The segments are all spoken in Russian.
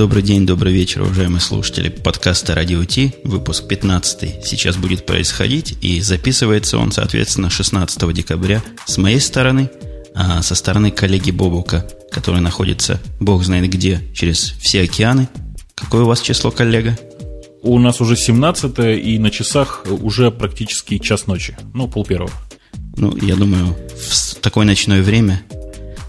Добрый день, добрый вечер, уважаемые слушатели подкаста «Радио Ти», выпуск 15 сейчас будет происходить, и записывается он, соответственно, 16 декабря с моей стороны, а со стороны коллеги Бобука, который находится бог знает где, через все океаны. Какое у вас число, коллега? У нас уже 17-е, и на часах уже практически час ночи, полпервого. Я думаю, в такое ночное время...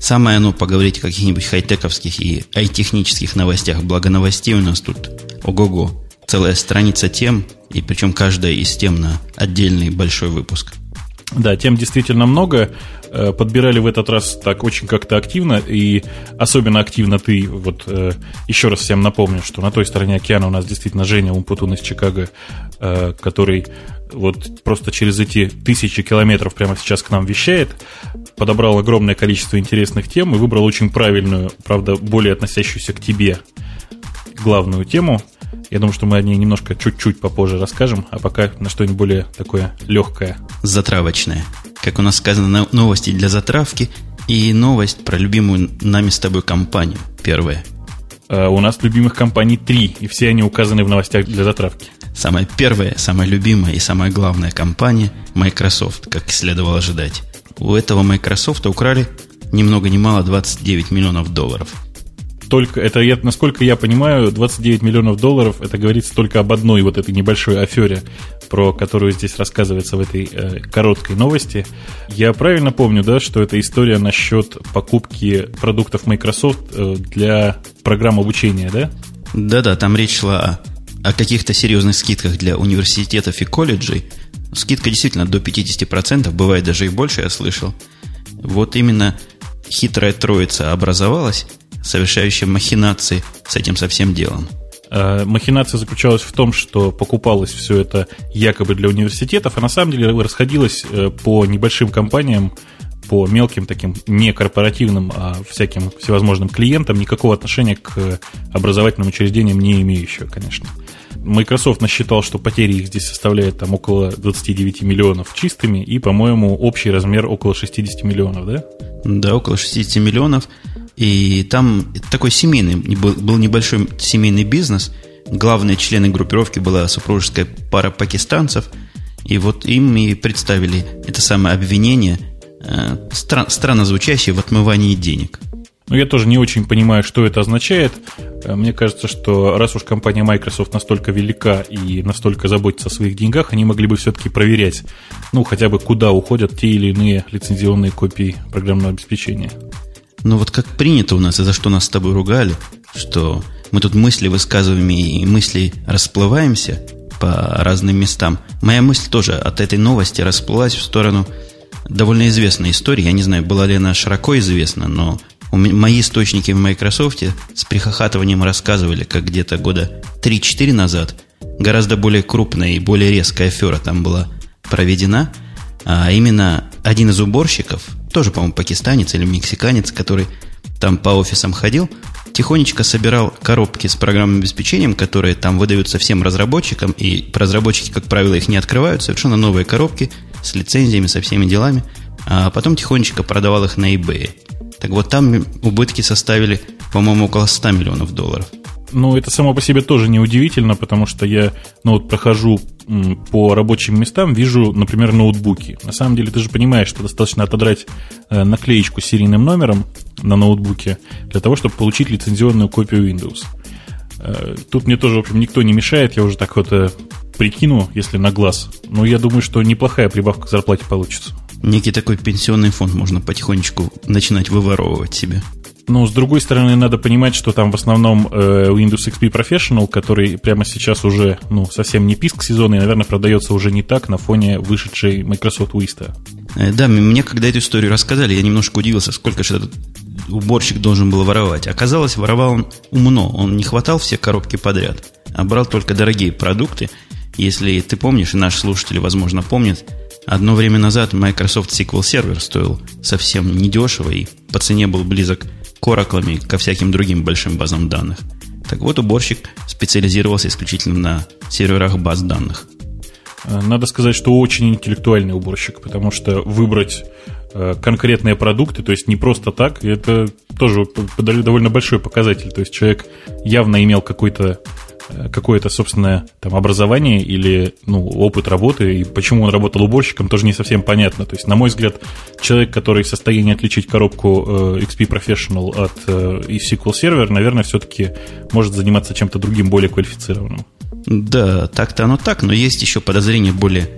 Самое оно поговорить о каких-нибудь хай-тековских и ай-технических новостях. Благо новостей у нас тут, ого-го, целая страница тем, и причем каждая из тем на отдельный большой выпуск. Да, тем действительно много. Подбирали в этот раз так очень как-то активно, и особенно активно ты, вот еще раз всем напомню, что на той стороне океана у нас действительно Женя Умпутун из Чикаго, который вот просто через эти тысячи километров прямо сейчас к нам вещает, подобрал огромное количество интересных тем и выбрал очень правильную, правда, более относящуюся к тебе главную тему. Я думаю, что мы о ней немножко чуть-чуть попозже расскажем, а пока на что-нибудь более такое легкое. Затравочное. Как у нас сказано, новости для затравки и новость про любимую нами с тобой компанию. Первая. У нас любимых компаний 3, и все они указаны в новостях для затравки. Самая первая, самая любимая и самая главная компания – Microsoft, как и следовало ожидать. У этого Microsoft украли ни много ни мало $29 миллионов. Только это, насколько я понимаю, $29 миллионов, это говорится только об одной вот этой небольшой афере, про которую здесь рассказывается в этой короткой новости. Я правильно помню, да, что это история насчет покупки продуктов Microsoft для программ обучения, да? Да-да, там речь шла о каких-то серьезных скидках для университетов и колледжей. Скидка действительно до 50%, бывает даже и больше, я слышал. Вот именно хитрая троица образовалась, совершающая махинации с этим совсем делом. Махинация заключалась в том, что покупалось все это якобы для университетов, а на самом деле расходилось по небольшим компаниям, по мелким таким, не корпоративным, а всяким всевозможным клиентам, никакого отношения к образовательным учреждениям не имеющего, конечно. Microsoft насчитал, что потери их здесь составляют там около 29 миллионов чистыми, и, по-моему, общий размер около 60 миллионов, да? Да, около 60 миллионов. И там такой семейный, был небольшой семейный бизнес. Главные члены группировки была супружеская пара пакистанцев. И вот им и представили это самое обвинение, странно звучащее, в отмывании денег. Я тоже не очень понимаю, что это означает. Мне кажется, что раз уж компания Microsoft настолько велика и настолько заботится о своих деньгах, они могли бы все-таки проверять, хотя бы куда уходят те или иные лицензионные копии программного обеспечения. Вот как принято у нас, и за что нас с тобой ругали, что мы тут мысли высказываем и мысли расплываемся по разным местам. Моя мысль тоже от этой новости расплылась в сторону довольно известной истории. Я не знаю, была ли она широко известна, но мои источники в Microsoft с прихохатыванием рассказывали, как где-то года 3-4 назад гораздо более крупная и более резкая афера там была проведена. А именно один из уборщиков, тоже, по-моему, пакистанец или мексиканец, который там по офисам ходил, тихонечко собирал коробки с программным обеспечением, которые там выдаются всем разработчикам, и разработчики, как правило, их не открывают, совершенно новые коробки с лицензиями, со всеми делами, а потом тихонечко продавал их на eBay. Так вот, там убытки составили, по-моему, около $100 миллионов. Это само по себе тоже неудивительно, потому что я, прохожу по рабочим местам, вижу, например, ноутбуки. На самом деле, ты же понимаешь, что достаточно отодрать наклеечку с серийным номером на ноутбуке для того, чтобы получить лицензионную копию Windows. Тут мне тоже, в общем, никто не мешает, я уже так вот прикину, если на глаз. Но я думаю, что неплохая прибавка к зарплате получится. Некий такой пенсионный фонд можно потихонечку начинать выворовывать себе. С другой стороны, надо понимать, что там в основном Windows XP Professional, который прямо сейчас уже совсем не писк сезона и, наверное, продается уже не так на фоне вышедшей Microsoft Vista. Да, мне когда эту историю рассказали, я немножко удивился, сколько же этот уборщик должен был воровать. Оказалось, воровал он умно, он не хватал все коробки подряд, а брал только дорогие продукты. Если ты помнишь, и наши слушатели, возможно, помнят, одно время назад Microsoft SQL Server стоил совсем недешево и по цене был близок к Oracle и ко всяким другим большим базам данных. Так вот, уборщик специализировался исключительно на серверах баз данных. Надо сказать, что очень интеллектуальный уборщик, потому что выбрать конкретные продукты, то есть не просто так, это тоже подали довольно большой показатель. То есть человек явно имел какое-то собственное там, образование или опыт работы, и почему он работал уборщиком, тоже не совсем понятно. То есть, на мой взгляд, человек, который в состоянии отличить коробку XP Professional от SQL Server, наверное, все-таки может заниматься чем-то другим, более квалифицированным. Да, так-то оно так, но есть еще подозрение более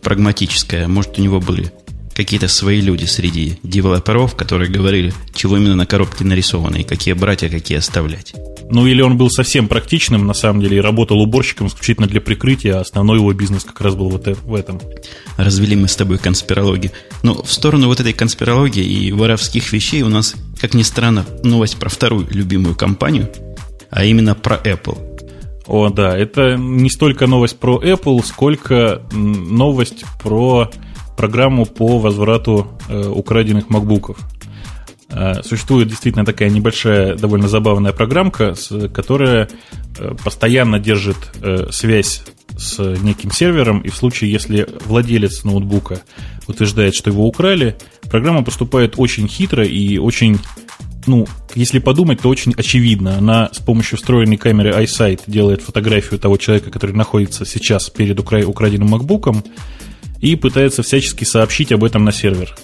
прагматическое. Может, у него были какие-то свои люди среди девелоперов, которые говорили, чего именно на коробке нарисовано, и какие брать, а какие оставлять. Ну, или он был совсем практичным, на самом деле, и работал уборщиком исключительно для прикрытия, а основной его бизнес как раз был вот в этом. Развели мы с тобой конспирологию. Но в сторону вот этой конспирологии и воровских вещей у нас, как ни странно, новость про вторую любимую компанию, а именно про Apple. О, да, это не столько новость про Apple, сколько новость про программу по возврату украденных макбуков. Существует действительно такая небольшая, довольно забавная программка, которая постоянно держит связь с неким сервером, и в случае, если владелец ноутбука утверждает, что его украли, программа поступает очень хитро и очень... если подумать, то очень очевидно. Она с помощью встроенной камеры iSight делает фотографию того человека, который находится сейчас перед украденным MacBook'ом, и пытается всячески сообщить об этом на сервер.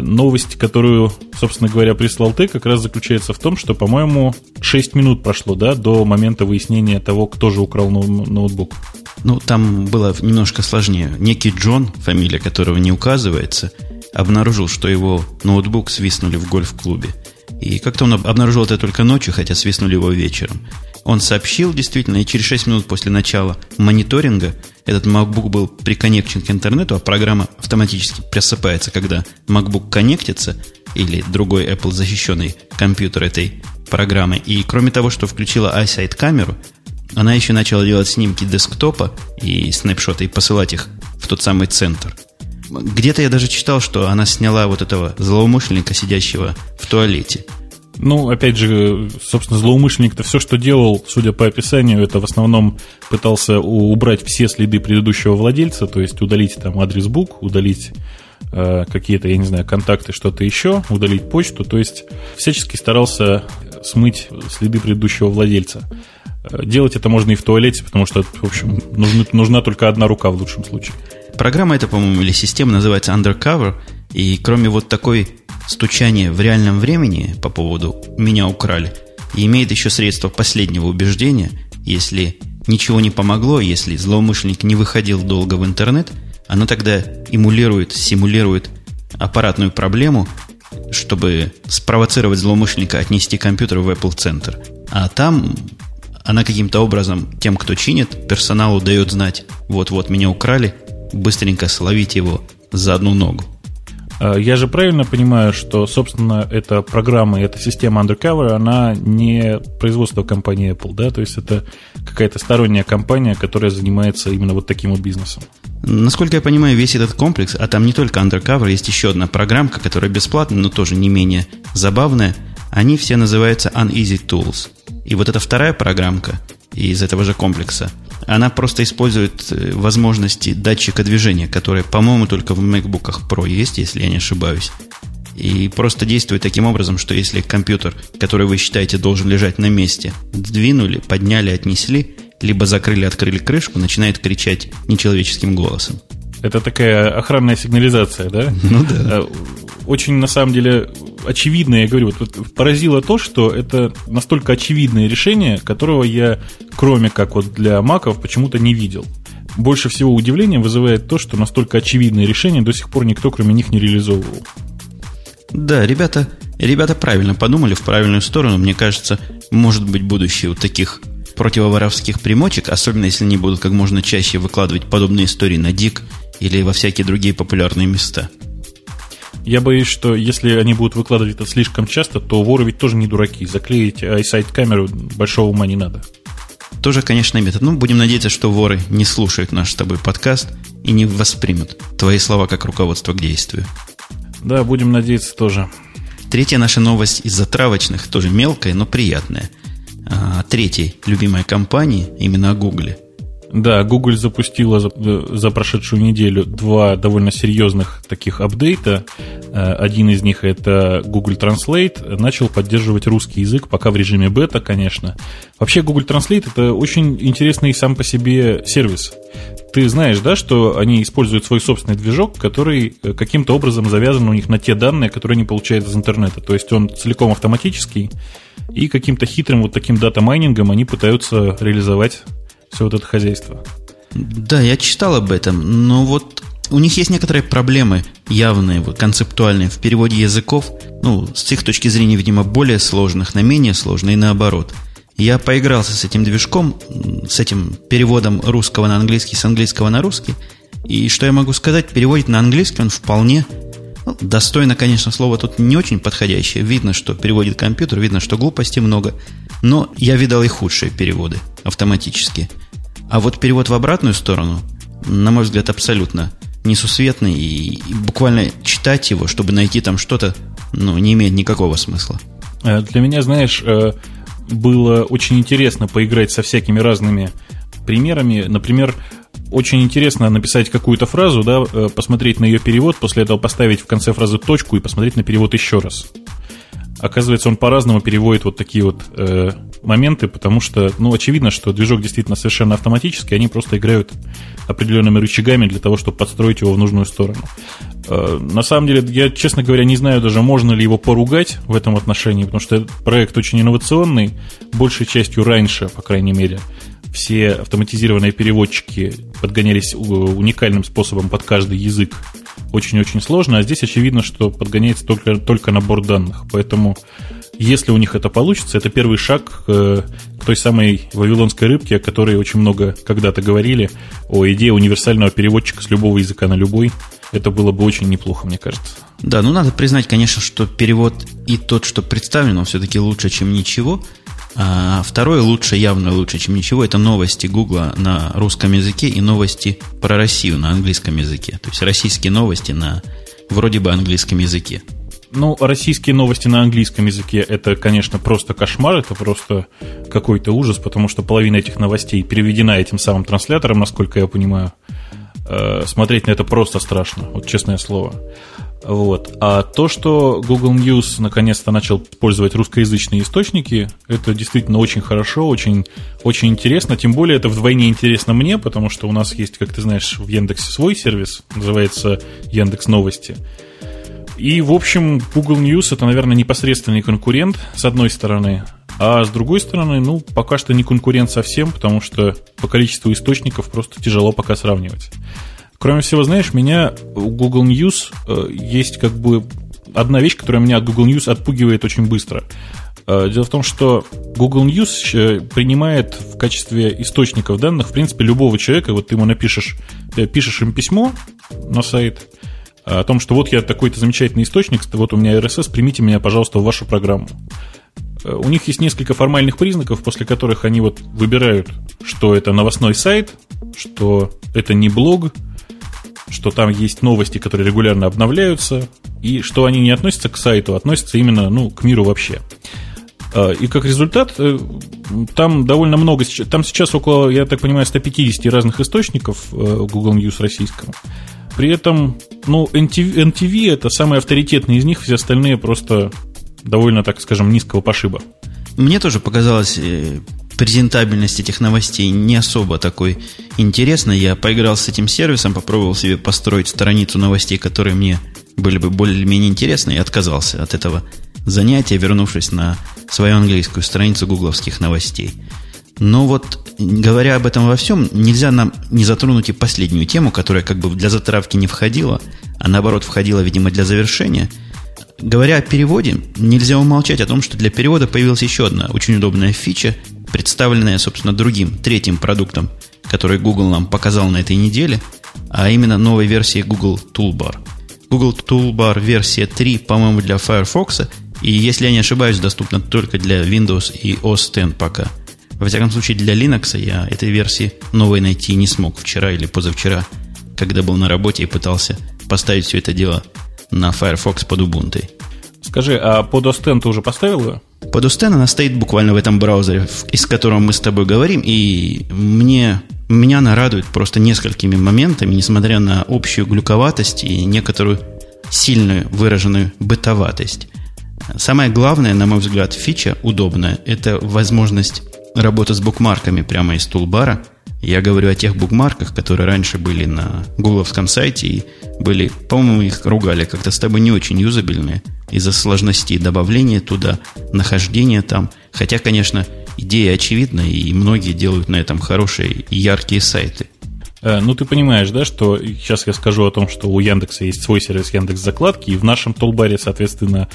Новость, которую, собственно говоря, прислал ты, как раз заключается в том, что, по-моему, 6 минут прошло, да, до момента выяснения того, кто же украл ноутбук. Там было немножко сложнее. Некий Джон, фамилия которого не указывается, обнаружил, что его ноутбук свистнули в гольф-клубе. И как-то он обнаружил это только ночью, хотя свистнули его вечером. Он сообщил действительно, и через 6 минут после начала мониторинга этот MacBook был приконнекчен к интернету, а программа автоматически просыпается, когда MacBook коннектится, или другой Apple защищенный компьютер этой программы. И кроме того, что включила iSight камеру, она еще начала делать снимки десктопа и снапшоты, и посылать их в тот самый центр. Где-то я даже читал, что она сняла вот этого злоумышленника, сидящего в туалете. Опять же, собственно, злоумышленник-то все, что делал, судя по описанию, это в основном пытался убрать все следы предыдущего владельца, то есть удалить там адрес-бук, удалить какие-то, я не знаю, контакты, что-то еще, удалить почту, то есть всячески старался смыть следы предыдущего владельца. Делать это можно и в туалете, потому что, в общем, нужна только одна рука в лучшем случае. Программа эта, по-моему, или система называется Undercover, и кроме вот такой стучания в реальном времени по поводу «меня украли», имеет еще средство последнего убеждения. Если ничего не помогло, если злоумышленник не выходил долго в интернет, оно тогда симулирует аппаратную проблему, чтобы спровоцировать злоумышленника отнести компьютер в Apple Center. А там... она каким-то образом тем, кто чинит, персоналу дает знать: вот-вот, меня украли, быстренько словить его за одну ногу. Я же правильно понимаю, что, собственно, эта программа и эта система Undercover, она не производство компании Apple, да? То есть это какая-то сторонняя компания, которая занимается именно вот таким вот бизнесом. Насколько я понимаю, весь этот комплекс, а там не только Undercover, есть еще одна программка, которая бесплатная, но тоже не менее забавная. Они все называются Uneasy Tools. И вот эта вторая программка из этого же комплекса, она просто использует возможности датчика движения, которые, по-моему, только в MacBook'ах Pro есть, если я не ошибаюсь. И просто действует таким образом, что если компьютер, который вы считаете должен лежать на месте, сдвинули, подняли, отнесли, либо закрыли-открыли крышку, начинает кричать нечеловеческим голосом. Это такая охранная сигнализация, да? Да. Очень, на самом деле, очевидное, я говорю, вот поразило то, что это настолько очевидное решение, которого я, кроме как вот для маков, почему-то не видел. Больше всего удивление вызывает то, что настолько очевидное решение до сих пор никто, кроме них, не реализовывал. Да, ребята правильно подумали, в правильную сторону. Мне кажется, может быть, будущее вот таких противоворовских примочек, особенно если они будут как можно чаще выкладывать подобные истории на Digg или во всякие другие популярные места. Я боюсь, что если они будут выкладывать это слишком часто, то воры ведь тоже не дураки. Заклеить iSight-камеру большого ума не надо. Тоже, конечно, метод. Будем надеяться, что воры не слушают наш с тобой подкаст и не воспримут твои слова как руководство к действию. Да, будем надеяться тоже. Третья наша новость из затравочных, тоже мелкая, но приятная. Третьей любимой компании, именно о Гугле. Да, Google запустила за прошедшую неделю два довольно серьезных таких апдейта. Один из них — это Google Translate. Начал поддерживать русский язык, пока в режиме бета, конечно. Вообще Google Translate — это очень интересный сам по себе сервис. Ты знаешь, да, что они используют свой собственный движок, который каким-то образом завязан у них на те данные, которые они получают из интернета. То есть он целиком автоматический, и каким-то хитрым вот таким дата-майнингом они пытаются реализовать все вот это хозяйство. Да, я читал об этом, но вот у них есть некоторые проблемы явные, вот, концептуальные в переводе языков, ну, с их точки зрения, видимо, более сложных на менее сложные и наоборот. Я поигрался с этим движком, с этим переводом русского на английский, с английского на русский, и что я могу сказать, переводить на английский он вполне достойно, конечно, слово тут не очень подходящее. Видно, что переводит компьютер, видно, что глупостей много. Но я видал и худшие переводы автоматически. А вот перевод в обратную сторону, на мой взгляд, абсолютно несусветный. И буквально читать его, чтобы найти там что-то, ну, не имеет никакого смысла. Для меня, знаешь, было очень интересно поиграть со всякими разными примерами. Например, очень интересно написать какую-то фразу, да, посмотреть на ее перевод, после этого поставить в конце фразы точку и посмотреть на перевод еще раз. Оказывается, он по-разному переводит вот такие вот моменты, потому что, ну, очевидно, что движок действительно совершенно автоматический, они просто играют определенными рычагами для того, чтобы подстроить его в нужную сторону. На самом деле, я, честно говоря, не знаю даже, можно ли его поругать в этом отношении, потому что этот проект очень инновационный, большей частью раньше, по крайней мере, все автоматизированные переводчики подгонялись уникальным способом под каждый язык. Очень-очень сложно, а здесь очевидно, что подгоняется только набор данных. Поэтому, если у них это получится, это первый шаг к той самой вавилонской рыбке, о которой очень много когда-то говорили, о идее универсального переводчика с любого языка на любой. Это было бы очень неплохо, мне кажется. Да, ну надо признать, конечно, что перевод и тот, что представлен, он все-таки лучше, чем ничего. А второе лучше, явно лучше, чем ничего, это новости Гугла на русском языке и новости про Россию на английском языке. То есть российские новости на вроде бы английском языке. Ну, российские новости на английском языке — это, конечно, просто кошмар, это просто какой-то ужас, потому что половина этих новостей переведена этим самым транслятором, насколько я понимаю. Смотреть на это просто страшно, вот честное слово. Вот. А то, что Google News наконец-то начал использовать русскоязычные источники, это действительно очень хорошо, очень, очень интересно. Тем более это вдвойне интересно мне, потому что у нас есть, как ты знаешь, в Яндексе свой сервис, называется Яндекс Новости. И, в общем, Google News — это, наверное, непосредственный конкурент, с одной стороны. А с другой стороны, ну, пока что не конкурент совсем, потому что по количеству источников просто тяжело пока сравнивать. Кроме всего, знаешь, меня у Google News есть как бы одна вещь, которая меня от Google News отпугивает очень быстро. Дело в том, что Google News принимает в качестве источников данных, в принципе, любого человека. Вот ты ему пишешь им письмо на сайт о том, что вот я такой-то замечательный источник, вот у меня RSS, примите меня, пожалуйста, в вашу программу. У них есть несколько формальных признаков, после которых они вот выбирают, что это новостной сайт, что это не блог, что там есть новости, которые регулярно обновляются, и что они не относятся к сайту, а относятся именно, ну, к миру вообще. И как результат, там довольно много, там сейчас около, я так понимаю, 150 разных источников Google News российского. При этом, ну, NTV — это самый авторитетный из них, все остальные просто довольно, так скажем, низкого пошиба. Мне тоже показалось, презентабельность этих новостей не особо такой интересной. Я поиграл с этим сервисом, попробовал себе построить страницу новостей, которые мне были бы более-менее интересны, и отказался от этого занятия, вернувшись на свою английскую страницу гугловских новостей. Но вот, говоря об этом во всем, нельзя нам не затронуть и последнюю тему, которая как бы для затравки не входила, а наоборот входила, видимо, для завершения. Говоря о переводе, нельзя умолчать о том, что для перевода появилась еще одна очень удобная фича, представленная, собственно, другим, третьим продуктом, который Google нам показал на этой неделе, а именно новой версии Google Toolbar. Google Toolbar версия 3, по-моему, для Firefox, и, если я не ошибаюсь, доступна только для Windows и OS X пока. Во всяком случае, для Linux я этой версии новой найти не смог вчера или позавчера, когда был на работе и пытался поставить все это дело на Firefox под Ubuntu. Скажи, а под OS X ты уже поставил ее? Под OS X она стоит буквально в этом браузере, из которого мы с тобой говорим, и мне меня она радует просто несколькими моментами, несмотря на общую глюковатость и некоторую сильную выраженную бытоватость. Самая главная, на мой взгляд, фича удобная – это возможность работы с букмарками прямо из тулбара. Я говорю о тех букмарках, которые раньше были на гугловском сайте и были, по-моему, их ругали как-то с тобой не очень юзабельные из-за сложности добавления туда, нахождения там. Хотя, конечно, идея очевидна, и многие делают на этом хорошие и яркие сайты. Ну, ты понимаешь, да, что сейчас я скажу о том, что у Яндекса есть свой сервис Яндекс.Закладки, и в нашем толбаре, соответственно,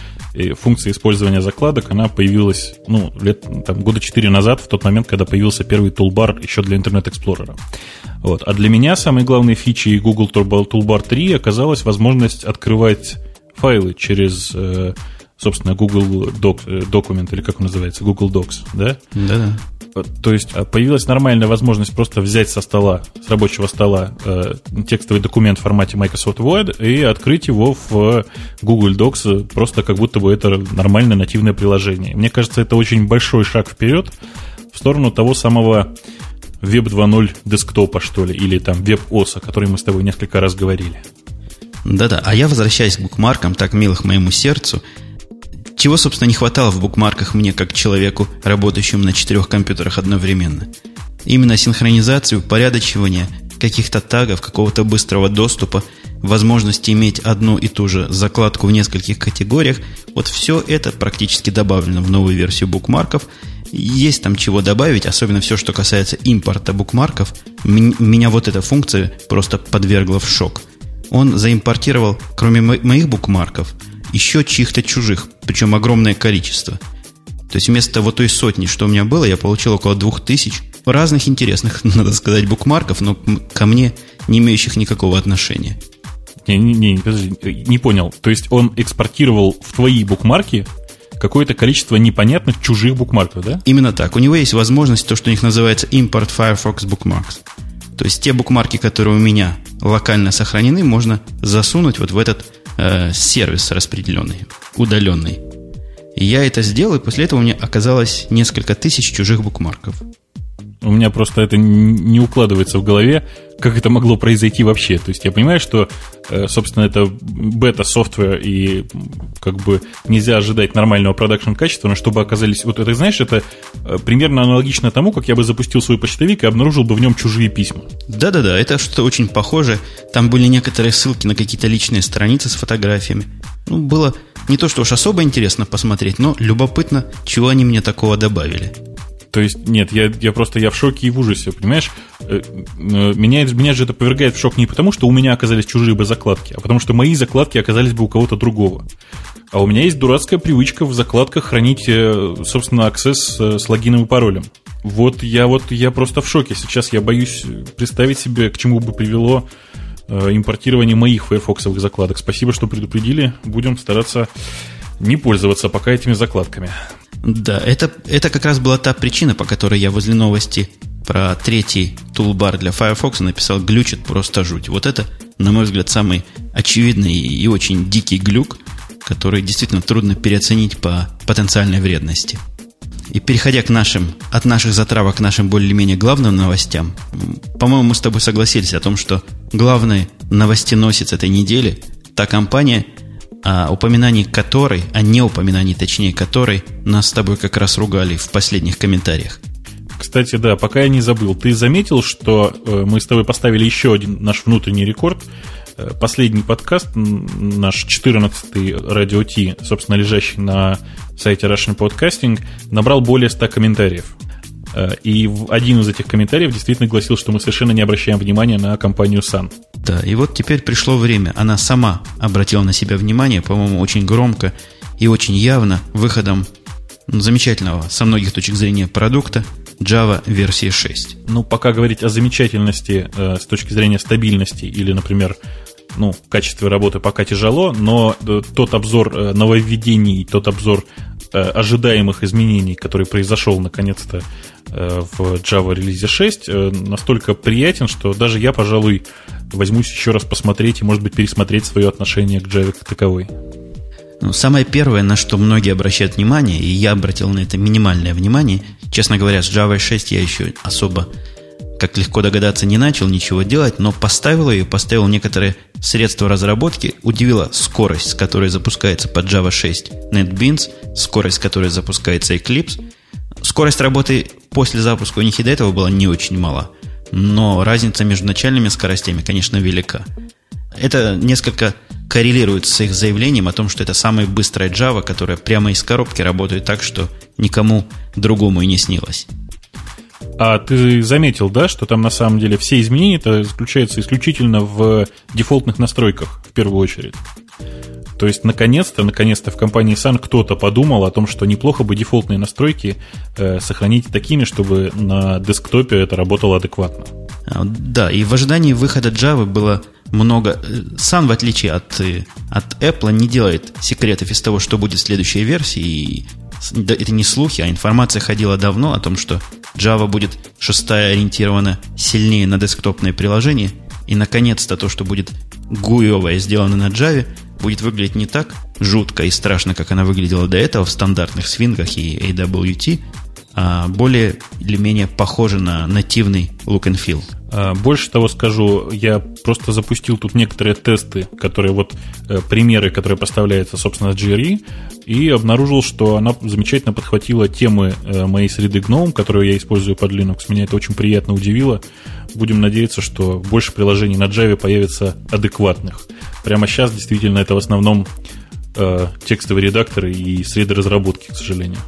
функция использования закладок, она появилась, ну, лет, там, года 4 назад, в тот момент, когда появился первый толбар еще для интернет-эксплорера. Вот. А для меня самой главной фичей Google Toolbar 3 оказалась возможность открывать файлы через, собственно, Google Документ, или как он называется, Google Docs, да? Да-да. То есть появилась нормальная возможность просто взять со стола, с рабочего стола, текстовый документ в формате Microsoft Word и открыть его в Google Docs, просто как будто бы это нормальное нативное приложение. Мне кажется, это очень большой шаг вперед в сторону того самого Web 2.0 десктопа, что ли, или там веб-оса, о котором мы с тобой несколько раз говорили. Да-да, а я возвращаюсь к букмаркам, так милых моему сердцу. Чего, собственно, не хватало в букмарках мне, как человеку, работающему на 4 компьютерах одновременно? Именно синхронизацию, упорядочивание каких-то тагов, какого-то быстрого доступа, возможности иметь одну и ту же закладку в нескольких категориях. Вот все это практически добавлено в новую версию букмарков. Есть там чего добавить, особенно все, что касается импорта букмарков. Меня вот эта функция просто подвергла в шок. Он заимпортировал, кроме моих букмарков, еще чьих-то чужих, причем огромное количество. То есть вместо вот той сотни, что у меня было, я получил около 2000 разных интересных, надо сказать, букмарков, но ко мне не имеющих никакого отношения. Не, подожди, не понял. То есть он экспортировал в твои букмарки какое-то количество непонятных чужих букмарков, да? Именно так. У него есть возможность, то, что у них называется импорт Firefox bookmarks. То есть те букмарки, которые у меня локально сохранены, можно засунуть вот в этот сервис распределенный, удаленный. Я это сделал, и после этого у меня оказалось несколько тысяч чужих букмарков. У меня просто это не укладывается в голове, как это могло произойти вообще. То есть я понимаю, что, собственно, это бета-софтвер, и как бы нельзя ожидать нормального продакшн-качества, но чтобы оказались... Вот это, знаешь, это примерно аналогично тому, как я бы запустил свой почтовик и обнаружил бы в нем чужие письма. Да-да-да, это что-то очень похожее. Там были некоторые ссылки на какие-то личные страницы с фотографиями. Ну, было не то, что уж особо интересно посмотреть, но любопытно, чего они мне такого добавили. То есть, нет, я просто в шоке и в ужасе, понимаешь? Меня же это повергает в шок не потому, что у меня оказались чужие бы закладки, а потому что мои закладки оказались бы у кого-то другого. А у меня есть дурацкая привычка в закладках хранить, собственно, аксесс с логином и паролем. Вот я просто в шоке. Сейчас я боюсь представить себе, к чему бы привело импортирование моих файрфоксовых закладок. Спасибо, что предупредили. Будем стараться не пользоваться пока этими закладками. Да, это как раз была та причина, по которой я возле новости про третий тулбар для Firefox написал «глючит просто жуть». Вот это, на мой взгляд, самый очевидный и очень дикий глюк, который действительно трудно переоценить по потенциальной вредности. И переходя к от наших затравок к нашим более-менее главным новостям, по-моему, мы с тобой согласились о том, что главный новостеносец этой недели – та компания, о упоминании которой, о неупоминании, точнее, которой нас с тобой как раз ругали в последних комментариях. Кстати, да, пока я не забыл, ты заметил, что мы с тобой поставили еще один наш внутренний рекорд? Последний подкаст, наш 14-й Радио Ти, собственно, лежащий на сайте Russian Podcasting, набрал более 100 комментариев. И один из этих комментариев действительно гласил, что мы совершенно не обращаем внимания на компанию Sun. Да, и вот теперь пришло время. Она сама обратила на себя внимание, по-моему, очень громко и очень явно выходом замечательного со многих точек зрения продукта Java версии 6. Ну, пока говорить о замечательности с точки зрения стабильности или, например, ну, качество работы пока тяжело, но тот обзор нововведений, тот обзор ожидаемых изменений, который произошел наконец-то в Java релизе 6, настолько приятен, что даже я, пожалуй, возьмусь еще раз посмотреть и, может быть, пересмотреть свое отношение к Java как таковой. Ну, самое первое, на что многие обращают внимание, и я обратил на это минимальное внимание, честно говоря, с Java 6 я еще особо как легко догадаться, не начал ничего делать, но поставил ее, поставил некоторые средства разработки. Удивила скорость, с которой запускается под Java 6 NetBeans, скорость, с которой запускается Eclipse. Скорость работы после запуска у них и до этого была не очень мала, но разница между начальными скоростями, конечно, велика. Это несколько коррелирует с их заявлением о том, что это самая быстрая Java, которая прямо из коробки работает так, что никому другому и не снилось. А ты заметил, да, что там на самом деле все изменения-то заключаются исключительно в дефолтных настройках, в первую очередь. То есть, наконец-то в компании Sun кто-то подумал о том, что неплохо бы дефолтные настройки сохранить такими, чтобы на десктопе это работало адекватно. Да, и в ожидании выхода Java было много... Sun, в отличие от Apple, не делает секретов из того, что будет в следующей версии. И это не слухи, а информация ходила давно о том, что Java будет 6-я ориентирована сильнее на десктопные приложения. И, наконец-то, то, что будет гуевое сделано на Java, будет выглядеть не так жутко и страшно, как она выглядела до этого в стандартных свингах и AWT, а более или менее похоже на нативный look and feel. Больше того скажу, я просто запустил тут некоторые тесты, которые вот примеры, которые поставляются, собственно, с JRuby, и обнаружил, что она замечательно подхватила темы моей среды GNOME, которую я использую под Linux. Меня это очень приятно удивило. Будем надеяться, что больше приложений на Java появится адекватных. Прямо сейчас действительно это в основном текстовые редакторы и среды разработки, к сожалению.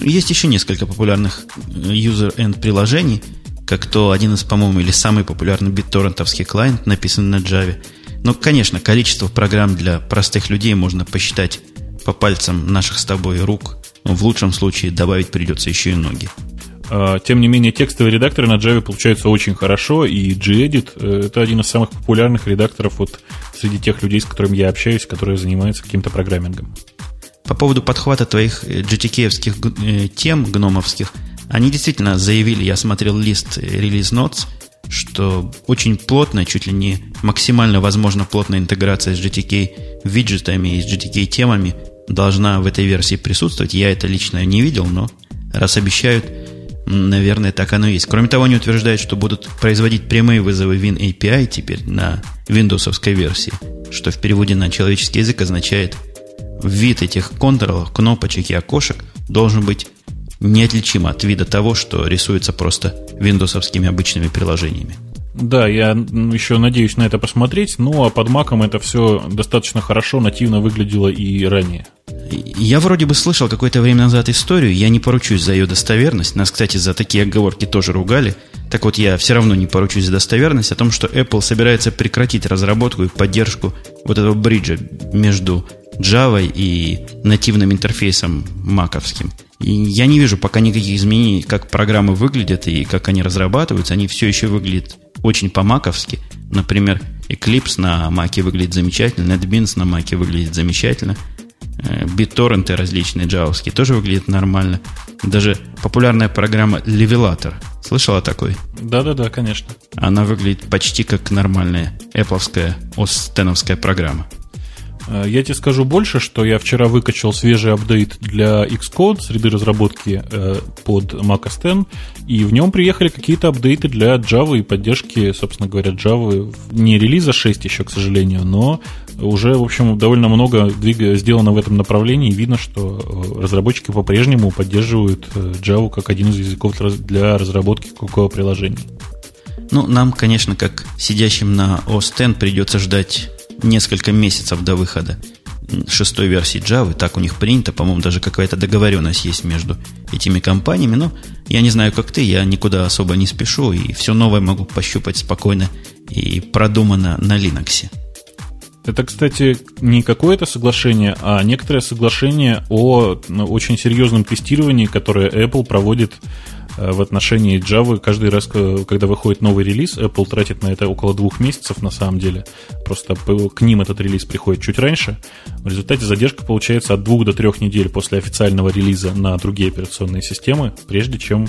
Есть еще несколько популярных user-end приложений, как то один из, по-моему, или самый популярный битторрентовский клиент, написанный на Java. Но, конечно, количество программ для простых людей можно посчитать по пальцам наших с тобой рук. Но в лучшем случае добавить придется еще и ноги. Тем не менее, текстовые редакторы на Java получаются очень хорошо, и Gedit — это один из самых популярных редакторов вот среди тех людей, с которыми я общаюсь, которые занимаются каким-то программингом. По поводу подхвата твоих GTK-евских тем, гномовских, они действительно заявили, я смотрел лист Release Notes, что очень плотная, чуть ли не максимально возможно плотная интеграция с GTK-виджетами и с GTK-темами должна в этой версии присутствовать. Я это лично не видел, но раз обещают, наверное, так оно и есть. Кроме того, они утверждают, что будут производить прямые вызовы WinAPI теперь на виндовсовской версии, что в переводе на человеческий язык означает: вид этих контролов, кнопочек и окошек должен быть неотличим от вида того, что рисуется просто виндовсовскими обычными приложениями. Да, я еще надеюсь на это посмотреть, ну а под Mac'ом это все достаточно хорошо, нативно выглядело и ранее. Я вроде бы слышал какое-то время назад историю, я не поручусь за ее достоверность, нас, кстати, за такие оговорки тоже ругали, так вот я все равно не поручусь за достоверность, о том, что Apple собирается прекратить разработку и поддержку вот этого бриджа между Java и нативным интерфейсом маковским. И я не вижу пока никаких изменений, как программы выглядят и как они разрабатываются. Они все еще выглядят очень по-маковски. Например, Eclipse на Mac'е выглядит замечательно, NetBeans на Mac'е выглядит замечательно, битторренты различные джавовские тоже выглядят нормально. Даже популярная программа Levelator. Слышала такой? Да, конечно. Она выглядит почти как нормальная Apple'овская OS-теновская программа. Я тебе скажу больше, что я вчера выкачал свежий апдейт для Xcode, среды разработки под Mac OS X, и в нем приехали какие-то апдейты для Java и поддержки, собственно говоря, Java. Не релиза 6 еще, к сожалению, но уже, в общем, довольно много сделано в этом направлении, и видно, что разработчики по-прежнему поддерживают Java как один из языков для разработки какого приложения. Ну, нам, конечно, как сидящим на OS X придется ждать несколько месяцев до выхода 6-й версии Java, так у них принято, по-моему, даже какая-то договоренность есть между этими компаниями, но я не знаю, как ты, я никуда особо не спешу, и все новое могу пощупать спокойно и продумано на Linux. Это, кстати, не какое-то соглашение, а некоторое соглашение о очень серьезном тестировании, которое Apple проводит в отношении Java. Каждый раз, когда выходит новый релиз, Apple тратит на это около 2 месяцев на самом деле. Просто к ним этот релиз приходит чуть раньше. В результате задержка получается от 2 до 3 недель после официального релиза на другие операционные системы, прежде чем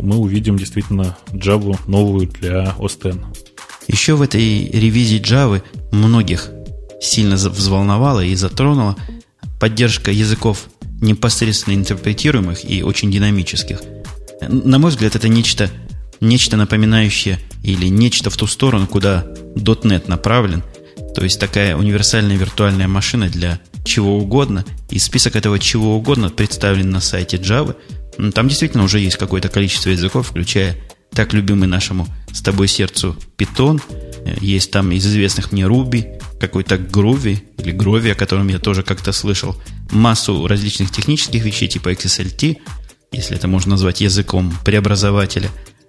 мы увидим действительно Java новую для OS X. Еще в этой ревизии Java многих сильно взволновало и затронуло поддержка языков непосредственно интерпретируемых и очень динамических. На мой взгляд, это нечто нечто напоминающее или нечто в ту сторону, куда .NET направлен. То есть такая универсальная виртуальная машина для чего угодно. И список этого чего угодно представлен на сайте Java. Там действительно уже есть какое-то количество языков, включая так любимый нашему с тобой сердцу Python. Есть там из известных мне Ruby, какой-то Groovy или Groovy, о котором я тоже как-то слышал. Массу различных технических вещей типа XSLT, если это можно назвать языком преобразователя.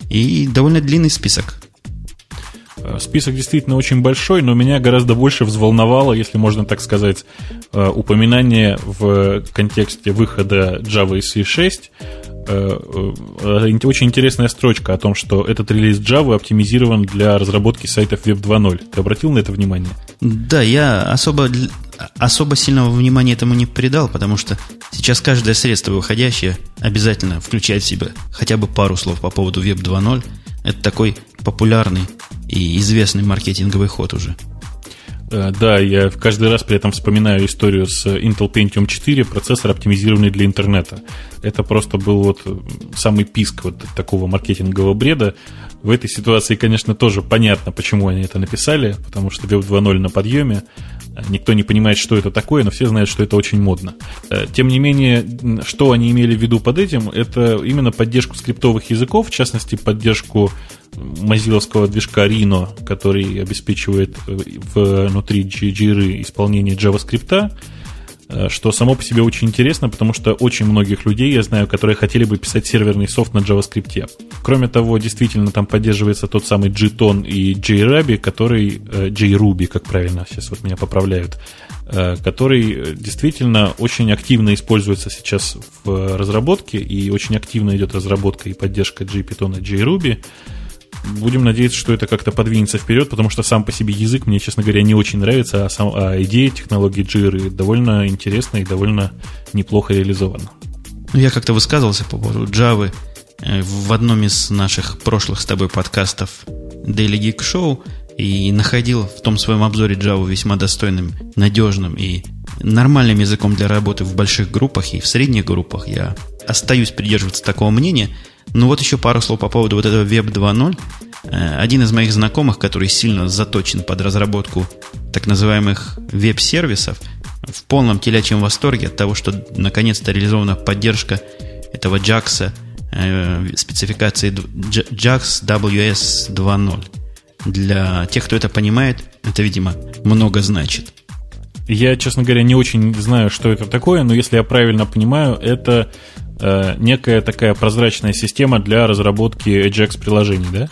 И довольно длинный список. Список действительно очень большой, но меня гораздо больше взволновало, если можно так сказать, упоминание в контексте выхода Java SE 6. Очень интересная строчка о том, что этот релиз Java оптимизирован для разработки сайтов Web 2.0. Ты обратил на это внимание? Да, я особо сильного внимания этому не придал, потому что сейчас каждое средство выходящее обязательно включает в себя хотя бы пару слов по поводу Web 2.0. Это такой популярный и известный маркетинговый ход уже. Да, я каждый раз при этом вспоминаю историю с Intel Pentium 4, процессор, оптимизированный для интернета. Это просто был вот самый писк вот такого маркетингового бреда. В этой ситуации, конечно, тоже понятно, почему они это написали, потому что Web 2.0 на подъеме, никто не понимает, что это такое, но все знают, что это очень модно. Тем не менее, что они имели в виду под этим, это именно поддержку скриптовых языков, в частности, поддержку мозилловского движка Rhino, который обеспечивает внутри JIRA исполнение JavaScript, что само по себе очень интересно, потому что очень многих людей, я знаю, которые хотели бы писать серверный софт на JavaScript. Кроме того, действительно там поддерживается тот самый Jython и JRuby, который JRuby, как правильно сейчас вот меня поправляют, который действительно очень активно используется сейчас в разработке, и очень активно идет разработка и поддержка JPython и JRuby. Будем надеяться, что это как-то подвинется вперед, потому что сам по себе язык мне, честно говоря, не очень нравится, а идея технологии JIRA довольно интересна и довольно неплохо реализована. Я как-то высказывался по поводу Java в одном из наших прошлых с тобой подкастов Daily Geek Show и находил в том своем обзоре Java весьма достойным, надежным и нормальным языком для работы в больших группах и в средних группах. Я остаюсь придерживаться такого мнения. Ну вот еще пару слов по поводу вот этого Web 2.0. Один из моих знакомых, который сильно заточен под разработку так называемых веб-сервисов, в полном телячьем восторге от того, что наконец-то реализована поддержка этого JAX, спецификации JAX WS 2.0. Для тех, кто это понимает, это, видимо, много значит. Я, честно говоря, не очень знаю, что это такое, но если я правильно понимаю, это некая такая прозрачная система для разработки AJAX-приложений, да?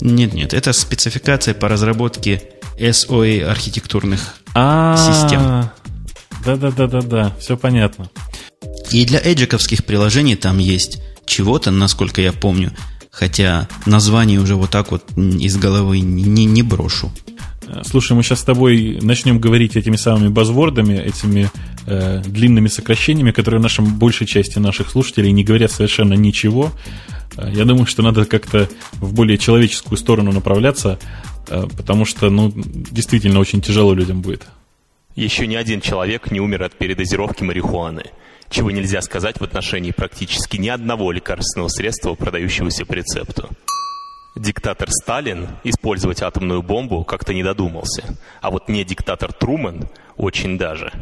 Нет, это спецификация по разработке SOA-архитектурных систем. Да, все понятно. И для AJAX-овских приложений там есть чего-то, насколько я помню, хотя название уже вот так вот из головы не брошу. Слушай, мы сейчас с тобой начнем говорить этими самыми базвордами, этими длинными сокращениями, которые большей части наших слушателей не говорят совершенно ничего. Я думаю, что надо как-то в более человеческую сторону направляться, потому что, действительно очень тяжело людям будет. Еще ни один человек не умер от передозировки марихуаны, чего нельзя сказать в отношении практически ни одного лекарственного средства, продающегося по рецепту. Диктатор Сталин использовать атомную бомбу как-то не додумался, а вот не диктатор Трумэн очень даже.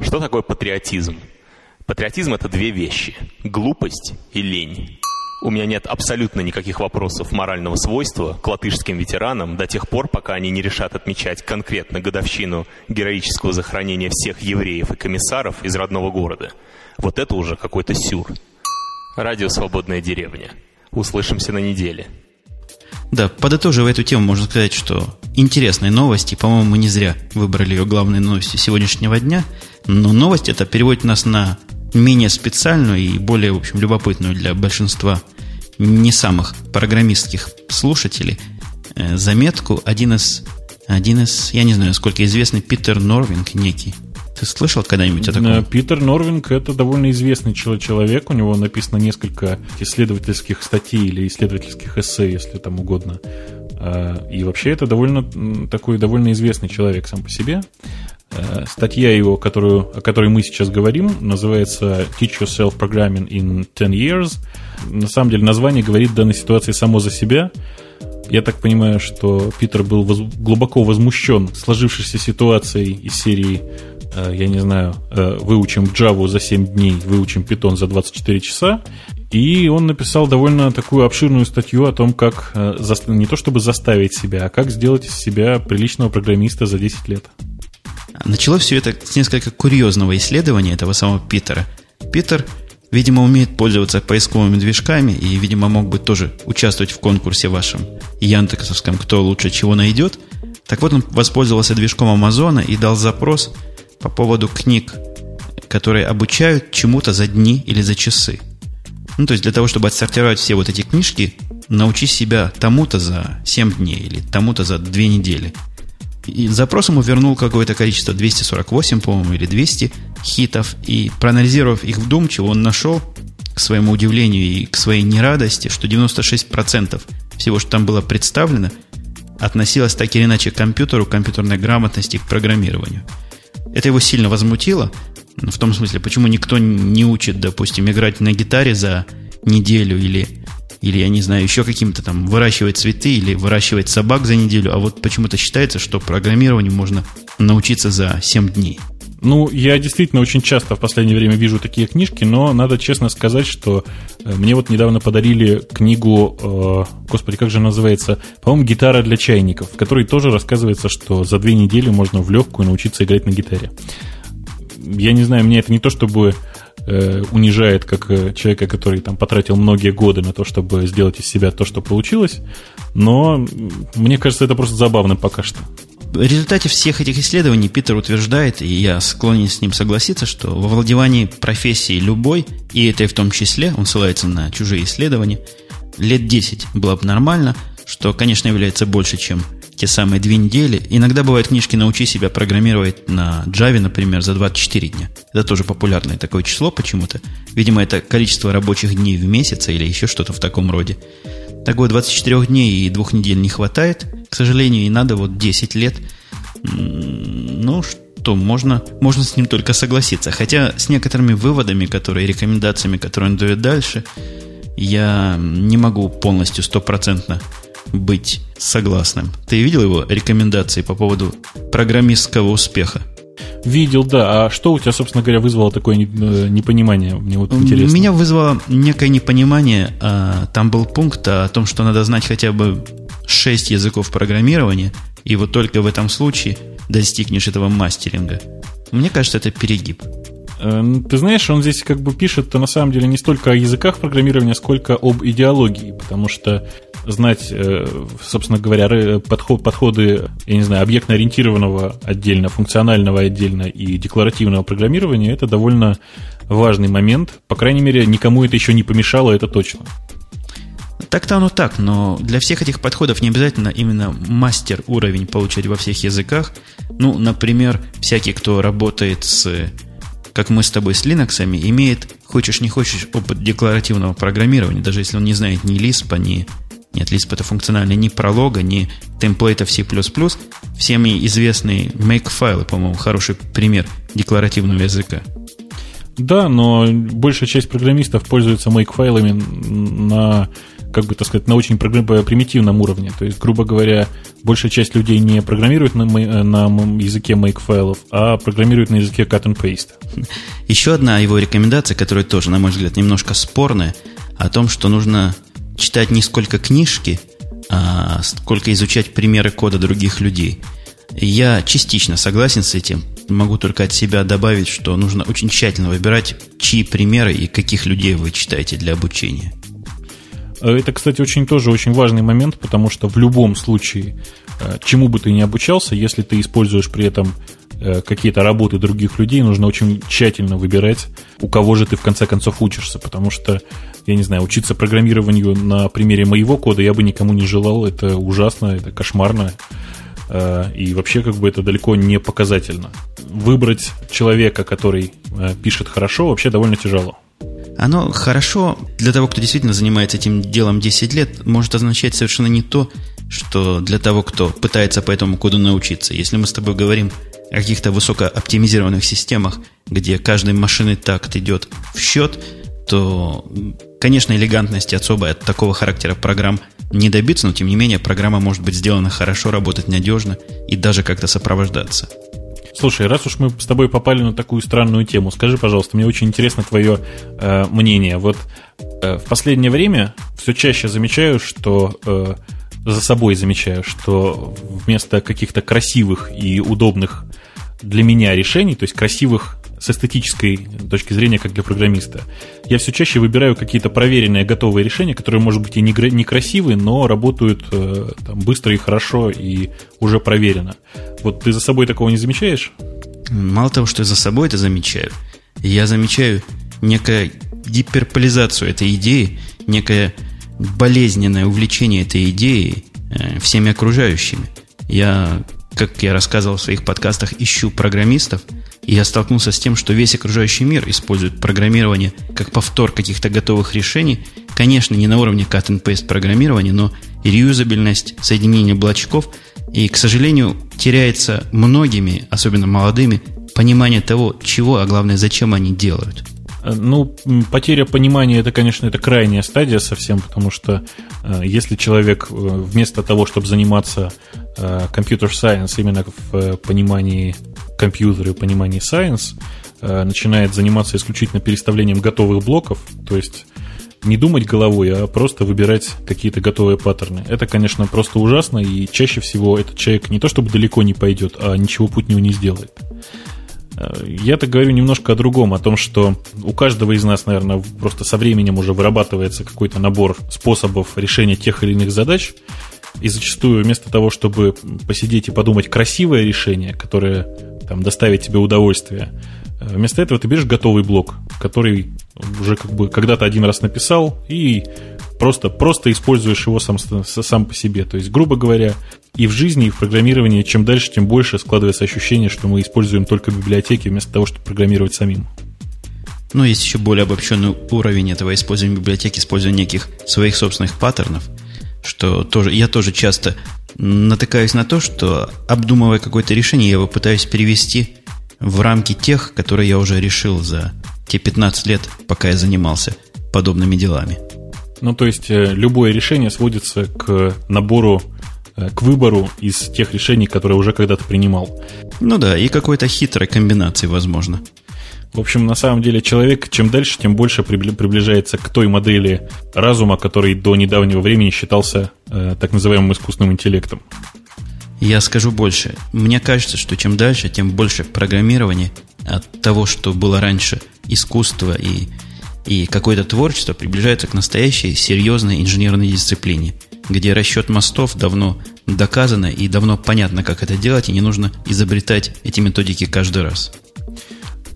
Что такое патриотизм? Патриотизм – это две вещи – глупость и лень. У меня нет абсолютно никаких вопросов морального свойства к латышским ветеранам до тех пор, пока они не решат отмечать конкретно годовщину героического захоронения всех евреев и комиссаров из родного города. Вот это уже какой-то сюр. Радио «Свободная деревня». Услышимся на неделе. Да, подытоживая эту тему, можно сказать, что интересные новости, по-моему, мы не зря выбрали ее главной новостью сегодняшнего дня, но новость эта переводит нас на менее специальную и более, в общем, любопытную для большинства не самых программистских слушателей заметку. Один из, я не знаю, насколько известный, Питер Норвинг некий. Ты слышал когда-нибудь о таком? Питер Норвинг – это довольно известный человек. У него написано несколько исследовательских статей или исследовательских эссе, если там угодно. И вообще это довольно известный человек сам по себе. Статья его, о которой мы сейчас говорим, называется «Teach yourself programming in 10 years». На самом деле название говорит в данной ситуации само за себя. Я так понимаю, что Питер был глубоко возмущен сложившейся ситуацией из серии «Я не знаю, выучим Java за 7 дней, выучим Python за 24 часа». И он написал довольно такую обширную статью о том, как не то чтобы заставить себя, а как сделать из себя приличного программиста за 10 лет. Началось все это с несколько курьезного исследования этого самого Питера. Питер, видимо, умеет пользоваться поисковыми движками и, видимо, мог бы тоже участвовать в конкурсе вашем яндексовском, кто лучше чего найдет. Так вот, он воспользовался движком Амазона и дал запрос по поводу книг, которые обучают чему-то за дни или за часы. Ну, то есть для того, чтобы отсортировать все вот эти книжки, научи себя тому-то за 7 дней или тому-то за 2 недели. И запрос ему вернул какое-то количество, 248, по-моему, или 200 хитов. И проанализировав их вдумчиво, он нашел, к своему удивлению и к своей нерадости, что 96% всего, что там было представлено, относилось так или иначе к компьютеру, к компьютерной грамотности, к программированию. Это его сильно возмутило. В том смысле, почему никто не учит, допустим, играть на гитаре за неделю или я не знаю, еще каким-то там выращивать цветы или выращивать собак за неделю, а вот почему-то считается, что программированию можно научиться за 7 дней. Ну, я действительно очень часто в последнее время вижу такие книжки, но надо честно сказать, что мне вот недавно подарили книгу, господи, как же она называется, по-моему, «Гитара для чайников», в которой тоже рассказывается, что за 2 недели можно в легкую научиться играть на гитаре. Я не знаю, меня это не то чтобы унижает как человека, который там потратил многие годы на то, чтобы сделать из себя то, что получилось, но мне кажется, это просто забавно пока что. В результате всех этих исследований Питер утверждает, и я склонен с ним согласиться, что во владевании профессией любой, и этой в том числе, он ссылается на чужие исследования, лет 10 было бы нормально, что, конечно, является больше, чем те самые 2 недели. Иногда бывают книжки «Научи себя программировать на Java», например, за 24 дня. Это тоже популярное такое число почему-то. Видимо, это количество рабочих дней в месяц или еще что-то в таком роде. Так вот, 24 дней и 2 недель не хватает, к сожалению, и надо вот 10 лет. Ну, что, можно с ним только согласиться. Хотя с некоторыми выводами, которые, рекомендациями, которые он дает дальше, я не могу полностью, стопроцентно быть согласным. Ты видел его рекомендации по поводу программистского успеха? Видел, да. А что у тебя, собственно говоря, вызвало такое непонимание? Мне вот интересно. Меня вызвало некое непонимание. Там был пункт о том, что надо знать хотя бы 6 языков программирования, и вот только в этом случае достигнешь этого мастеринга. Мне кажется, это перегиб. Ты знаешь, он здесь как бы пишет-то на самом деле не столько о языках программирования, сколько об идеологии, потому что знать, собственно говоря, подходы, я не знаю, объектно-ориентированного отдельно, функционального отдельно и декларативного программирования — это довольно важный момент. По крайней мере, никому это еще не помешало, это точно. Так-то оно так, но для всех этих подходов не обязательно именно мастер-уровень получать во всех языках. Ну, например, всякий, кто работает с... как мы с тобой с Линоксами, имеет, хочешь не хочешь, опыт декларативного программирования, даже если он не знает ни Лиспа, ни... Нет, Лисп это функционально, ни пролога, ни темплейтов C++. Всеми известные Makefile, по-моему, хороший пример декларативного языка. Да, но большая часть программистов пользуется Makefile-ами на, как бы так сказать, на очень примитивном уровне. То есть, грубо говоря, большая часть людей не программирует на языке Makefile-ов, а программирует на языке Cut and Paste. Еще одна его рекомендация, которая тоже, на мой взгляд, немножко спорная, о том, что нужно читать не сколько книжки, а сколько изучать примеры кода других людей. Я частично согласен с этим. Могу только от себя добавить, что нужно очень тщательно выбирать, чьи примеры и каких людей вы читаете для обучения. Это, кстати, очень важный момент, потому что в любом случае, чему бы ты ни обучался, если ты используешь при этом какие-то работы других людей, нужно очень тщательно выбирать, у кого же ты в конце концов учишься, потому что, я не знаю, учиться программированию на примере моего кода я бы никому не желал, это ужасно, это кошмарно, и вообще как бы это далеко не показательно. Выбрать человека, который пишет хорошо, вообще довольно тяжело. Оно хорошо для того, кто действительно занимается этим делом 10 лет, может означать совершенно не то, что для того, кто пытается по этому коду научиться. Если мы с тобой говорим о каких-то высокооптимизированных системах, где каждый машинный такт идет в счет, то, конечно, элегантности особой от такого характера программ не добиться, но, тем не менее, программа может быть сделана хорошо, работать надежно и даже как-то сопровождаться. Слушай, раз уж мы с тобой попали на такую странную тему, скажи, пожалуйста, мне очень интересно твое мнение. Вот в последнее время все чаще замечаю, что за собой замечаю, что вместо каких-то красивых и удобных для меня решений, то есть красивых с эстетической точки зрения, как для программиста, я все чаще выбираю какие-то проверенные готовые решения, которые, может быть, и некрасивые, но работают там быстро и хорошо, и уже проверено. Вот ты за собой такого не замечаешь? Мало того, что я за собой это замечаю, я замечаю некую гиперполизацию этой идеи, некое болезненное увлечение этой идеей всеми окружающими. Я, как я рассказывал в своих подкастах, ищу программистов, и я столкнулся с тем, что весь окружающий мир использует программирование как повтор каких-то готовых решений. Конечно, не на уровне cut-and-paste программирования, но реюзабельность, соединение блочков. И, к сожалению, теряется многими, особенно молодыми, понимание того, чего, а главное, зачем они делают. Ну, потеря понимания, это, конечно, это крайняя стадия совсем, потому что если человек вместо того, чтобы заниматься computer science, именно в понимании компьютера и понимании science, начинает заниматься исключительно переставлением готовых блоков, то есть не думать головой, а просто выбирать какие-то готовые паттерны. Это, конечно, просто ужасно, и чаще всего этот человек не то чтобы далеко не пойдет, а ничего путнего не сделает. Я-то говорю немножко о другом, о том, что у каждого из нас, наверное, просто со временем уже вырабатывается какой-то набор способов решения тех или иных задач, и зачастую вместо того, чтобы посидеть и подумать красивое решение, которое там доставит тебе удовольствие, вместо этого ты берешь готовый блок, который уже как бы когда-то один раз написал, и просто используешь его сам по себе. То есть, грубо говоря, и в жизни, и в программировании чем дальше, тем больше складывается ощущение, что мы используем только библиотеки вместо того, чтобы программировать самим. Но есть еще более обобщенный уровень этого использования библиотеки, использования неких своих собственных паттернов, что тоже, я тоже часто натыкаюсь на то, что, обдумывая какое-то решение, я его пытаюсь перевести в рамки тех, которые я уже решил за те 15 лет, пока я занимался подобными делами. Ну, то есть, любое решение сводится к набору, к выбору из тех решений, которые уже когда-то принимал. Ну да, и какой-то хитрой комбинации, возможно. В общем, на самом деле, человек чем дальше, тем больше приближается к той модели разума, который до недавнего времени считался так называемым искусственным интеллектом. Я скажу больше. Мне кажется, что чем дальше, тем больше программирование от того, что было раньше искусство и какое-то творчество, приближается к настоящей серьезной инженерной дисциплине, где расчет мостов давно доказано и давно понятно, как это делать, и не нужно изобретать эти методики каждый раз.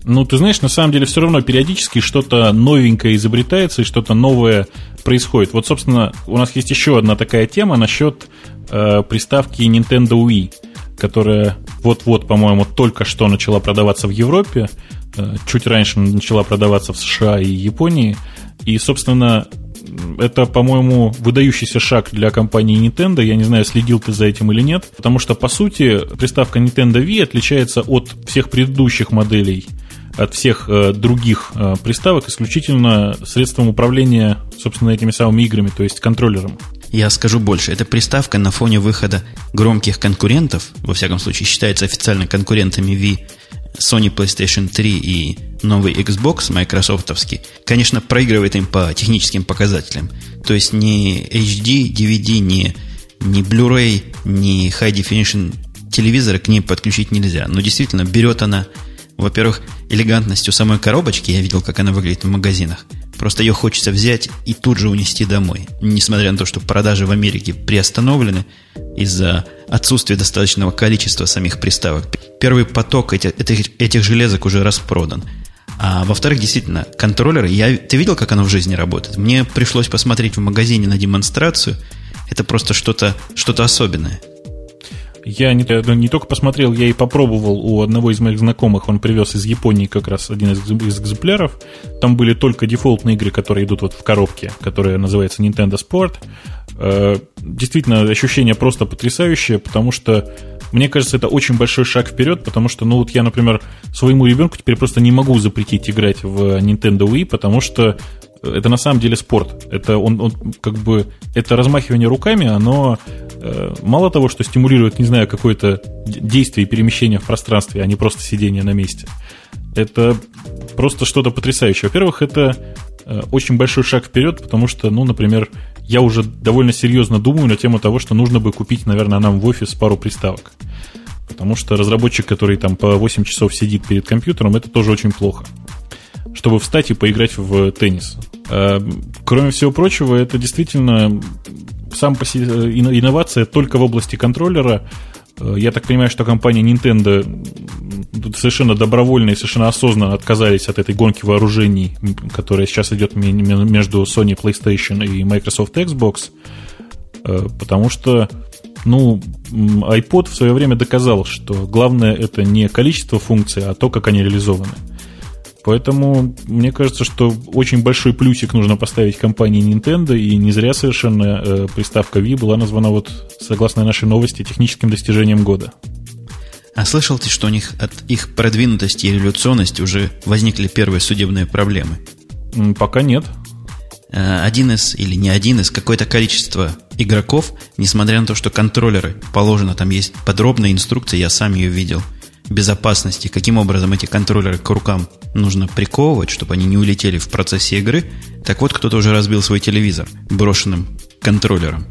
Ну, ты знаешь, на самом деле все равно периодически что-то новенькое изобретается и что-то новое происходит. Вот, собственно, у нас есть еще одна такая тема насчет приставки Nintendo Wii, которая вот-вот, по-моему, только что начала продаваться в Европе, чуть раньше начала продаваться в США и Японии. И, собственно, это, по-моему, выдающийся шаг для компании Nintendo. Я не знаю, следил ты за этим или нет, потому что, по сути, приставка Nintendo Wii отличается от всех предыдущих моделей, от всех других приставок исключительно средством управления, собственно, этими самыми играми, то есть контроллером. Я скажу больше. Эта приставка на фоне выхода громких конкурентов, во всяком случае, считается официально конкурентами Wii, Sony PlayStation 3 и новый Xbox майкрософтовский, конечно, проигрывает им по техническим показателям. То есть ни HD, DVD, ни Blu-ray, ни High Definition телевизора к ней подключить нельзя. Но действительно, берет она, во-первых, элегантностью самой коробочки. Я видел, как она выглядит в магазинах. Просто ее хочется взять и тут же унести домой. Несмотря на то, что продажи в Америке приостановлены из-за отсутствия достаточного количества самих приставок. Первый поток этих железок уже распродан. А во-вторых, действительно, контроллеры... Ты видел, как оно в жизни работает? Мне пришлось посмотреть в магазине на демонстрацию. Это просто что-то особенное. Я не только посмотрел, я и попробовал у одного из моих знакомых. Он привез из Японии как раз один из экземпляров. Там были только дефолтные игры, которые идут вот в коробке, которая называется Nintendo Sport. Действительно, ощущение просто потрясающее, потому что Мне кажется, это очень большой шаг вперед, потому что, ну вот я, например, своему ребенку теперь просто не могу запретить играть в Nintendo Wii, потому что это на самом деле спорт. Это он как бы это размахивание руками, оно мало того, что стимулирует, не знаю, какое-то действие и перемещение в пространстве, а не просто сидение на месте. Это просто что-то потрясающее. Во-первых, это очень большой шаг вперед, потому что, ну, например, я уже довольно серьезно думаю на тему того, что нужно бы купить, наверное, нам в офис пару приставок. Потому что разработчик, который там по 8 часов сидит перед компьютером, это тоже очень плохо. Чтобы встать и поиграть в теннис. Кроме всего прочего, это действительно сам по себе инновация только в области контроллера. Я так понимаю, что компания Nintendo совершенно добровольно и совершенно осознанно отказались от этой гонки вооружений, которая сейчас идет между Sony, PlayStation и Microsoft Xbox, потому что, ну, iPod в свое время доказал, что главное это не количество функций, а то, как они реализованы. Поэтому мне кажется, что очень большой плюсик нужно поставить компании Nintendo, и не зря совершенно приставка Wii была названа, вот, согласно нашей новости, техническим достижением года. А слышал ты, что у них от их продвинутости и революционности уже возникли первые судебные проблемы? Пока нет. Один из, или не один из, какое-то количество игроков, несмотря на то, что контроллеры положено, там есть подробная инструкция, я сам ее видел, безопасности, каким образом эти контроллеры к рукам нужно приковывать, чтобы они не улетели в процессе игры. Так вот, кто-то уже разбил свой телевизор брошенным контроллером.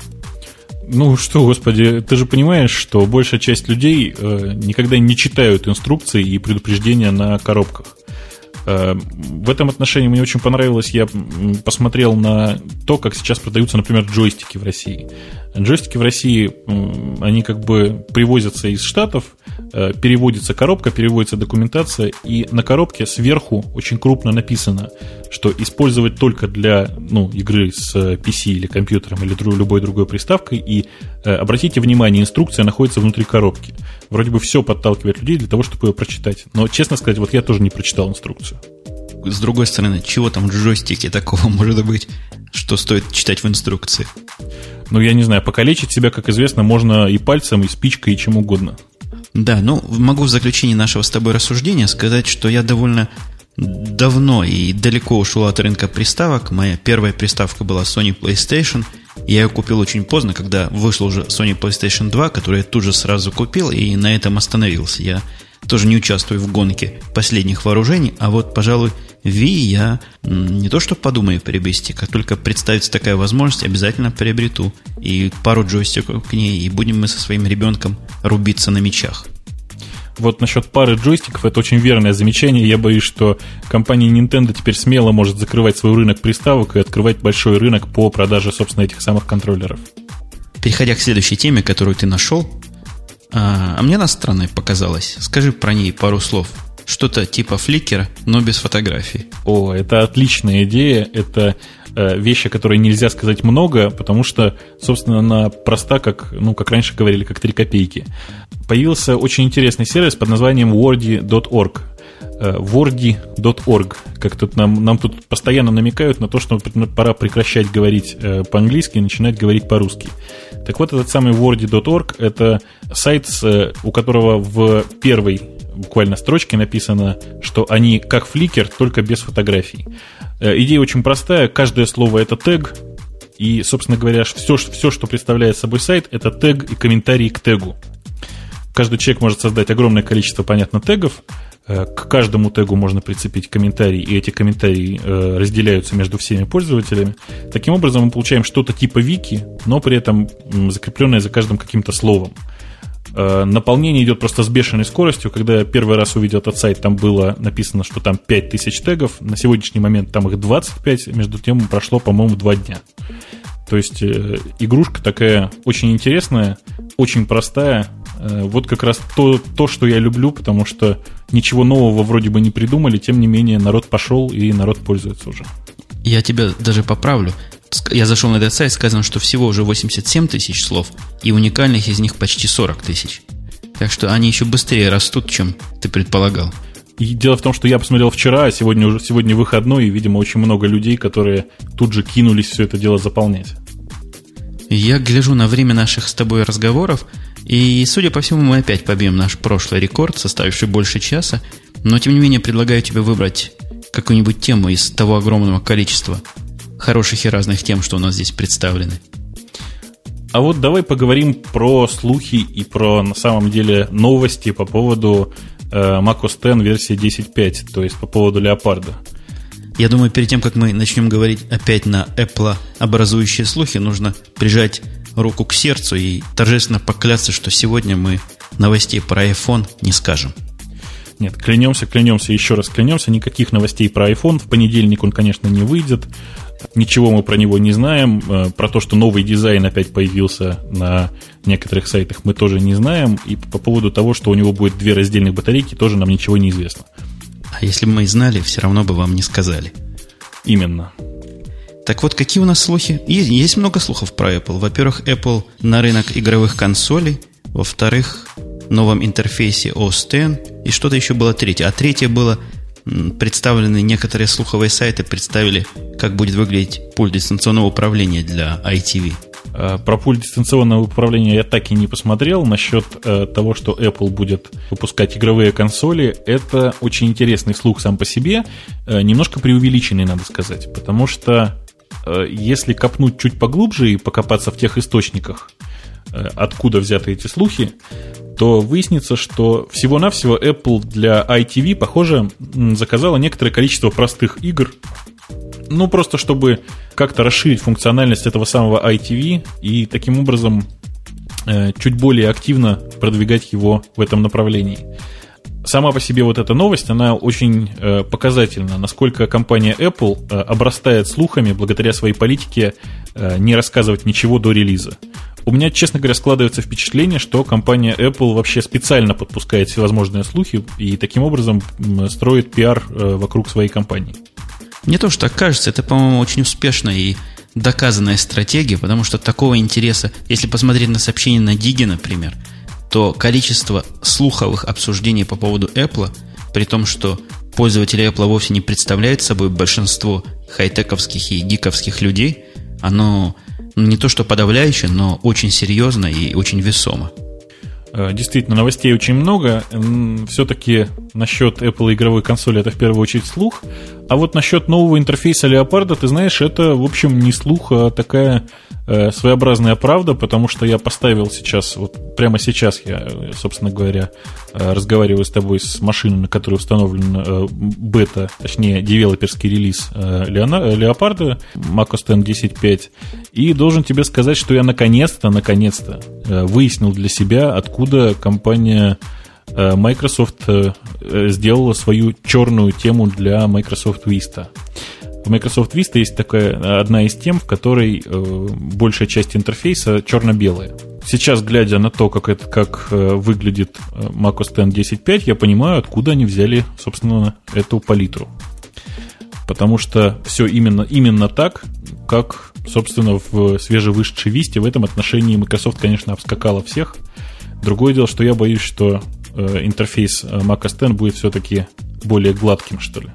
Ну что, господи, ты же понимаешь, что большая часть людей никогда не читают инструкции и предупреждения на коробках. В этом отношении мне очень понравилось, я посмотрел на то, как сейчас продаются, например, джойстики в России. Джойстики в России, они как бы привозятся из Штатов, переводится коробка, переводится документация, и на коробке сверху очень крупно написано, что использовать только для, ну, игры с PC или компьютером или любой другой приставкой, и обратите внимание, инструкция находится внутри коробки. Вроде бы все подталкивает людей для того, чтобы ее прочитать. Но, честно сказать, вот я тоже не прочитал инструкцию. С другой стороны, чего там в джойстике такого может быть, что стоит читать в инструкции? Ну, я не знаю, покалечить себя, как известно, можно и пальцем, и спичкой, и чем угодно. Да, ну, могу в заключении нашего с тобой рассуждения сказать, что я довольно давно и далеко ушел от рынка приставок. Моя первая приставка была Sony PlayStation. Я ее купил очень поздно, когда вышел уже Sony PlayStation 2, которую я тут же сразу купил и на этом остановился. Я тоже не участвую в гонке последних вооружений, а вот, пожалуй, Wii я не то что подумаю приобрести, как только представится такая возможность, обязательно приобрету. И пару джойстиков к ней, и будем мы со своим ребенком рубиться на мечах. Вот насчет пары джойстиков, это очень верное замечание. Я боюсь, что компания Nintendo теперь смело может закрывать свой рынок приставок и открывать большой рынок по продаже, собственно, этих самых контроллеров. Переходя к следующей теме, которую ты нашел, а мне она странной показалась. Скажи про ней пару слов. Что-то типа фликера, но без фотографий. О, это отличная идея. Это вещи, о которой нельзя сказать много, потому что, собственно, она проста, как, ну, как раньше говорили, как 3 копейки. Появился очень интересный сервис под названием wordy.org. Wordy.org. Как тут нам тут постоянно намекают на то, что пора прекращать говорить по-английски и начинать говорить по-русски. Так вот, этот самый wordy.org — это сайт, у которого в первой буквально строчке написано, что они как Flickr, только без фотографий. Идея очень простая. Каждое слово — это тег. И, собственно говоря, все, что представляет собой сайт, это тег и комментарии к тегу. Каждый человек может создать огромное количество, понятно, тегов. К каждому тегу можно прицепить комментарий, и эти комментарии разделяются между всеми пользователями. Таким образом, мы получаем что-то типа вики, но при этом закрепленное за каждым каким-то словом. Наполнение идет просто с бешеной скоростью. Когда я первый раз увидел этот сайт, там было написано, что там 5000 тегов. На сегодняшний момент там их 25. Между тем прошло, по-моему, 2 дня. То есть игрушка такая очень интересная, очень простая. Вот как раз то, что я люблю, потому что ничего нового вроде бы не придумали, тем не менее народ пошел и народ пользуется уже. Я тебя даже поправлю. Я зашел на этот сайт, сказано, что всего уже 87 тысяч слов, и уникальных из них почти 40 тысяч. Так что они еще быстрее растут, чем ты предполагал. И дело в том, что я посмотрел вчера, а сегодня выходной, и, видимо, очень много людей, которые тут же кинулись все это дело заполнять. Я гляжу на время наших с тобой разговоров, И, судя по всему, мы опять побьем наш прошлый рекорд, составивший больше часа. Но, тем не менее, предлагаю тебе выбрать какую-нибудь тему из того огромного количества хороших и разных тем, что у нас здесь представлены. А вот давай поговорим про слухи и про, на самом деле, новости по поводу Mac OS X версии 10.5, то есть по поводу Леопарда. Я думаю, перед тем, как мы начнем говорить опять на Apple образующие слухи, нужно прижать руку к сердцу и торжественно поклясться, что сегодня мы новостей про iPhone не скажем. Нет, клянемся, еще раз клянемся, никаких новостей про iPhone. В понедельник он, конечно, не выйдет. Ничего мы про него не знаем. Про то, что новый дизайн опять появился на некоторых сайтах, мы тоже не знаем. И по поводу того, что у него будет две раздельных батарейки, тоже нам ничего не известно. А если бы мы и знали, все равно бы вам не сказали. Именно. Так вот, какие у нас слухи? Есть много слухов про Apple. Во-первых, Apple на рынок игровых консолей. Во-вторых, в новом интерфейсе OS X. И что-то еще было третье. А третье было... Представлены некоторые слуховые сайты, представили, как будет выглядеть пульт дистанционного управления для iTV. Про пульт дистанционного управления я так и не посмотрел. Насчет того, что Apple будет выпускать игровые консоли, это очень интересный слух сам по себе, немножко преувеличенный, надо сказать. Потому что если копнуть чуть поглубже и покопаться в тех источниках, откуда взяты эти слухи, то выяснится, что всего-навсего Apple для iTV, похоже, заказала некоторое количество простых игр, ну, просто чтобы как-то расширить функциональность этого самого iTV и таким образом чуть более активно продвигать его в этом направлении. Сама по себе вот эта новость, она очень показательна, насколько компания Apple обрастает слухами благодаря своей политике не рассказывать ничего до релиза. У меня, честно говоря, складывается впечатление, что компания Apple вообще специально подпускает всевозможные слухи и таким образом строит пиар вокруг своей компании. Мне тоже так кажется. Это, по-моему, очень успешная и доказанная стратегия, потому что такого интереса, если посмотреть на сообщения на Digg, например, то количество слуховых обсуждений по поводу Apple, при том, что пользователи Apple вовсе не представляют собой большинство хай-тековских и гиковских людей, оно... Не то что подавляюще, но очень серьезно и очень весомо. Действительно, новостей очень много. Все-таки насчет Apple игровой консоли это в первую очередь слух. А вот насчет нового интерфейса Леопарда, ты знаешь, это, в общем, не слух, а такая своеобразная правда, потому что я поставил сейчас, вот прямо сейчас я, собственно говоря, разговариваю с тобой с машиной, на которой установлен бета, точнее, девелоперский релиз Леопарда, Mac OS X 10.5, и должен тебе сказать, что я наконец-то выяснил для себя, откуда компания Microsoft сделала свою черную тему для Microsoft Vista. В Microsoft Vista есть такая одна из тем, в которой большая часть интерфейса черно-белая. Сейчас, глядя на то, как выглядит Mac OS X 10.5, я понимаю, откуда они взяли, собственно, эту палитру. Потому что все именно так, как, собственно, в свежевышедшей Vista. В этом отношении Microsoft, конечно, обскакала всех. Другое дело, что я боюсь, что интерфейс Mac OS X будет все-таки более гладким, что ли.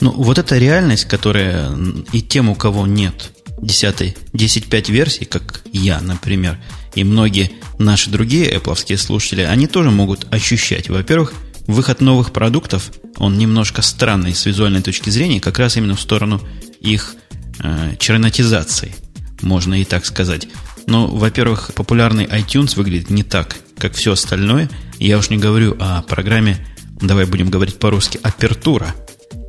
Ну, вот эта реальность, которая и тем, у кого нет 10.5 версий, как я, например, и многие наши другие Apple-овские слушатели, они тоже могут ощущать. Во-первых, выход новых продуктов, он немножко странный с визуальной точки зрения, как раз именно в сторону их чернотизации, можно и так сказать. Но, во-первых, популярный iTunes выглядит не так, как все остальное. Я уж не говорю о программе, давай будем говорить по-русски, Aperture.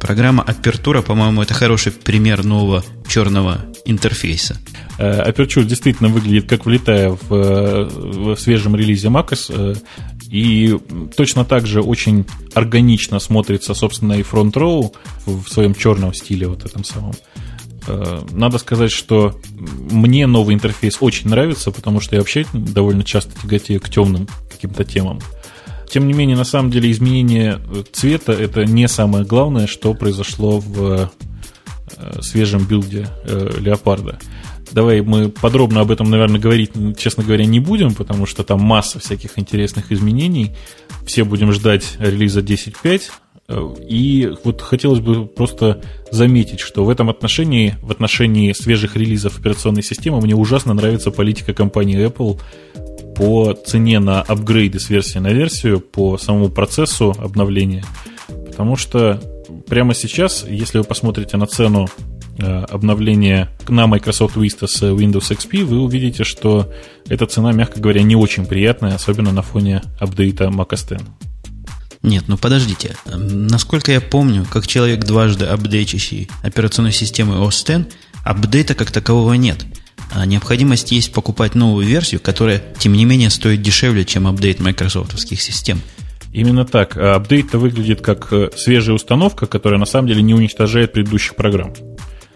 Программа Aperture, по-моему, это хороший пример нового черного интерфейса. Aperture действительно выглядит как влитая в свежем релизе macOS, и точно так же очень органично смотрится, собственно, и фронт-роу в своем черном стиле вот этом самом. Надо сказать, что мне новый интерфейс очень нравится, потому что я вообще довольно часто тяготею к темным каким-то темам. Тем не менее, на самом деле, изменение цвета – это не самое главное, что произошло в свежем билде Леопарда. Давай мы подробно об этом, наверное, говорить, честно говоря, не будем, потому что там масса всяких интересных изменений. Все будем ждать релиза 10.5. И вот хотелось бы просто заметить, что в этом отношении, в отношении свежих релизов операционной системы, мне ужасно нравится политика компании Apple по цене на апгрейды с версии на версию, по самому процессу обновления. Потому что прямо сейчас, если вы посмотрите на цену обновления на Microsoft Vista с Windows XP, вы увидите, что эта цена, мягко говоря, не очень приятная, особенно на фоне апдейта Mac OS X. Нет, ну подождите. Насколько я помню, как человек, дважды апдейтящий операционную систему OS X, апдейта как такового нет. А необходимость есть покупать новую версию, которая, тем не менее, стоит дешевле, чем апдейт майкрософтовских систем. Именно так. Апдейт-то выглядит как свежая установка, которая на самом деле не уничтожает предыдущих программ.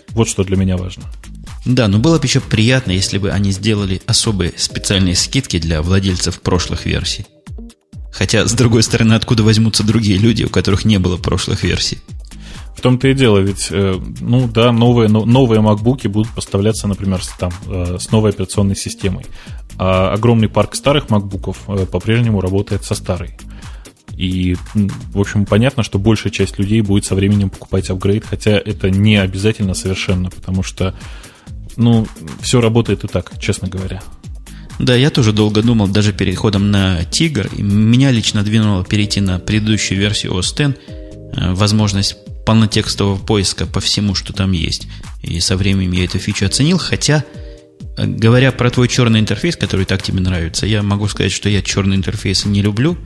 Вот что для меня важно. Да, но было бы еще приятно, если бы они сделали особые специальные скидки для владельцев прошлых версий. Хотя, с другой стороны, откуда возьмутся другие люди, у которых не было прошлых версий? В том-то и дело, ведь, ну да, новые MacBook'и будут поставляться, например, с новой операционной системой. А огромный парк старых MacBook'ов по-прежнему работает со старой. И, в общем, понятно, что большая часть людей будет со временем покупать апгрейд, хотя это не обязательно совершенно, потому что, ну, все работает и так, честно говоря. Да, я тоже долго думал, даже переходом на Tiger, и меня лично двинуло перейти на предыдущую версию OS X, возможность полнотекстового поиска по всему, что там есть. И со временем я эту фичу оценил, хотя, говоря про твой черный интерфейс, который так тебе нравится, я могу сказать, что я черный интерфейс не люблю,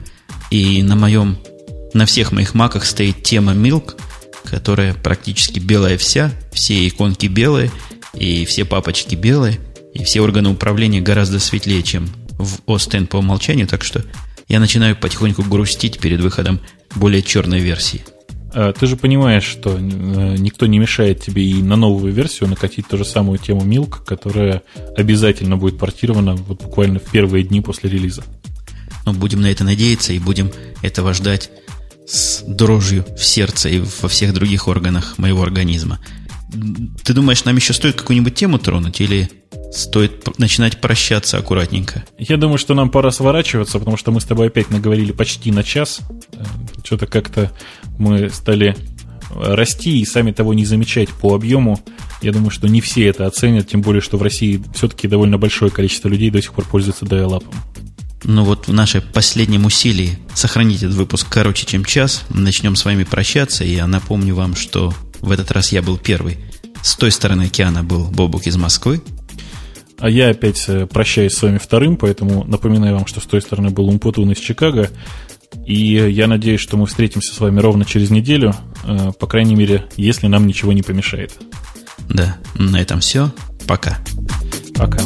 и на всех моих маках стоит тема Milk, которая практически белая вся, все иконки белые, и все папочки белые, и все органы управления гораздо светлее, чем в OS X по умолчанию, так что я начинаю потихоньку грустить перед выходом более черной версии. Ты же понимаешь, что никто не мешает тебе и на новую версию накатить ту же самую тему Milk, которая обязательно будет портирована вот буквально в первые дни после релиза. Ну, будем на это надеяться и будем этого ждать с дрожью в сердце и во всех других органах моего организма. Ты думаешь, нам еще стоит какую-нибудь тему тронуть или стоит начинать прощаться аккуратненько? Я думаю, что нам пора сворачиваться, потому что мы с тобой опять наговорили почти на час. Что-то как-то мы стали расти и сами того не замечать по объему. Я думаю, что не все это оценят, тем более, что в России все-таки довольно большое количество людей до сих пор пользуются dial-up. Ну вот в нашем последнем усилии сохранить этот выпуск короче, чем час. Начнем с вами прощаться. И я напомню вам, что в этот раз я был первый. С той стороны океана был Бобук из Москвы. А я опять прощаюсь с вами вторым, поэтому напоминаю вам, что с той стороны был Умпутун из Чикаго. И я надеюсь, что мы встретимся с вами ровно через неделю, по крайней мере, если нам ничего не помешает. Да, на этом все. Пока. Пока.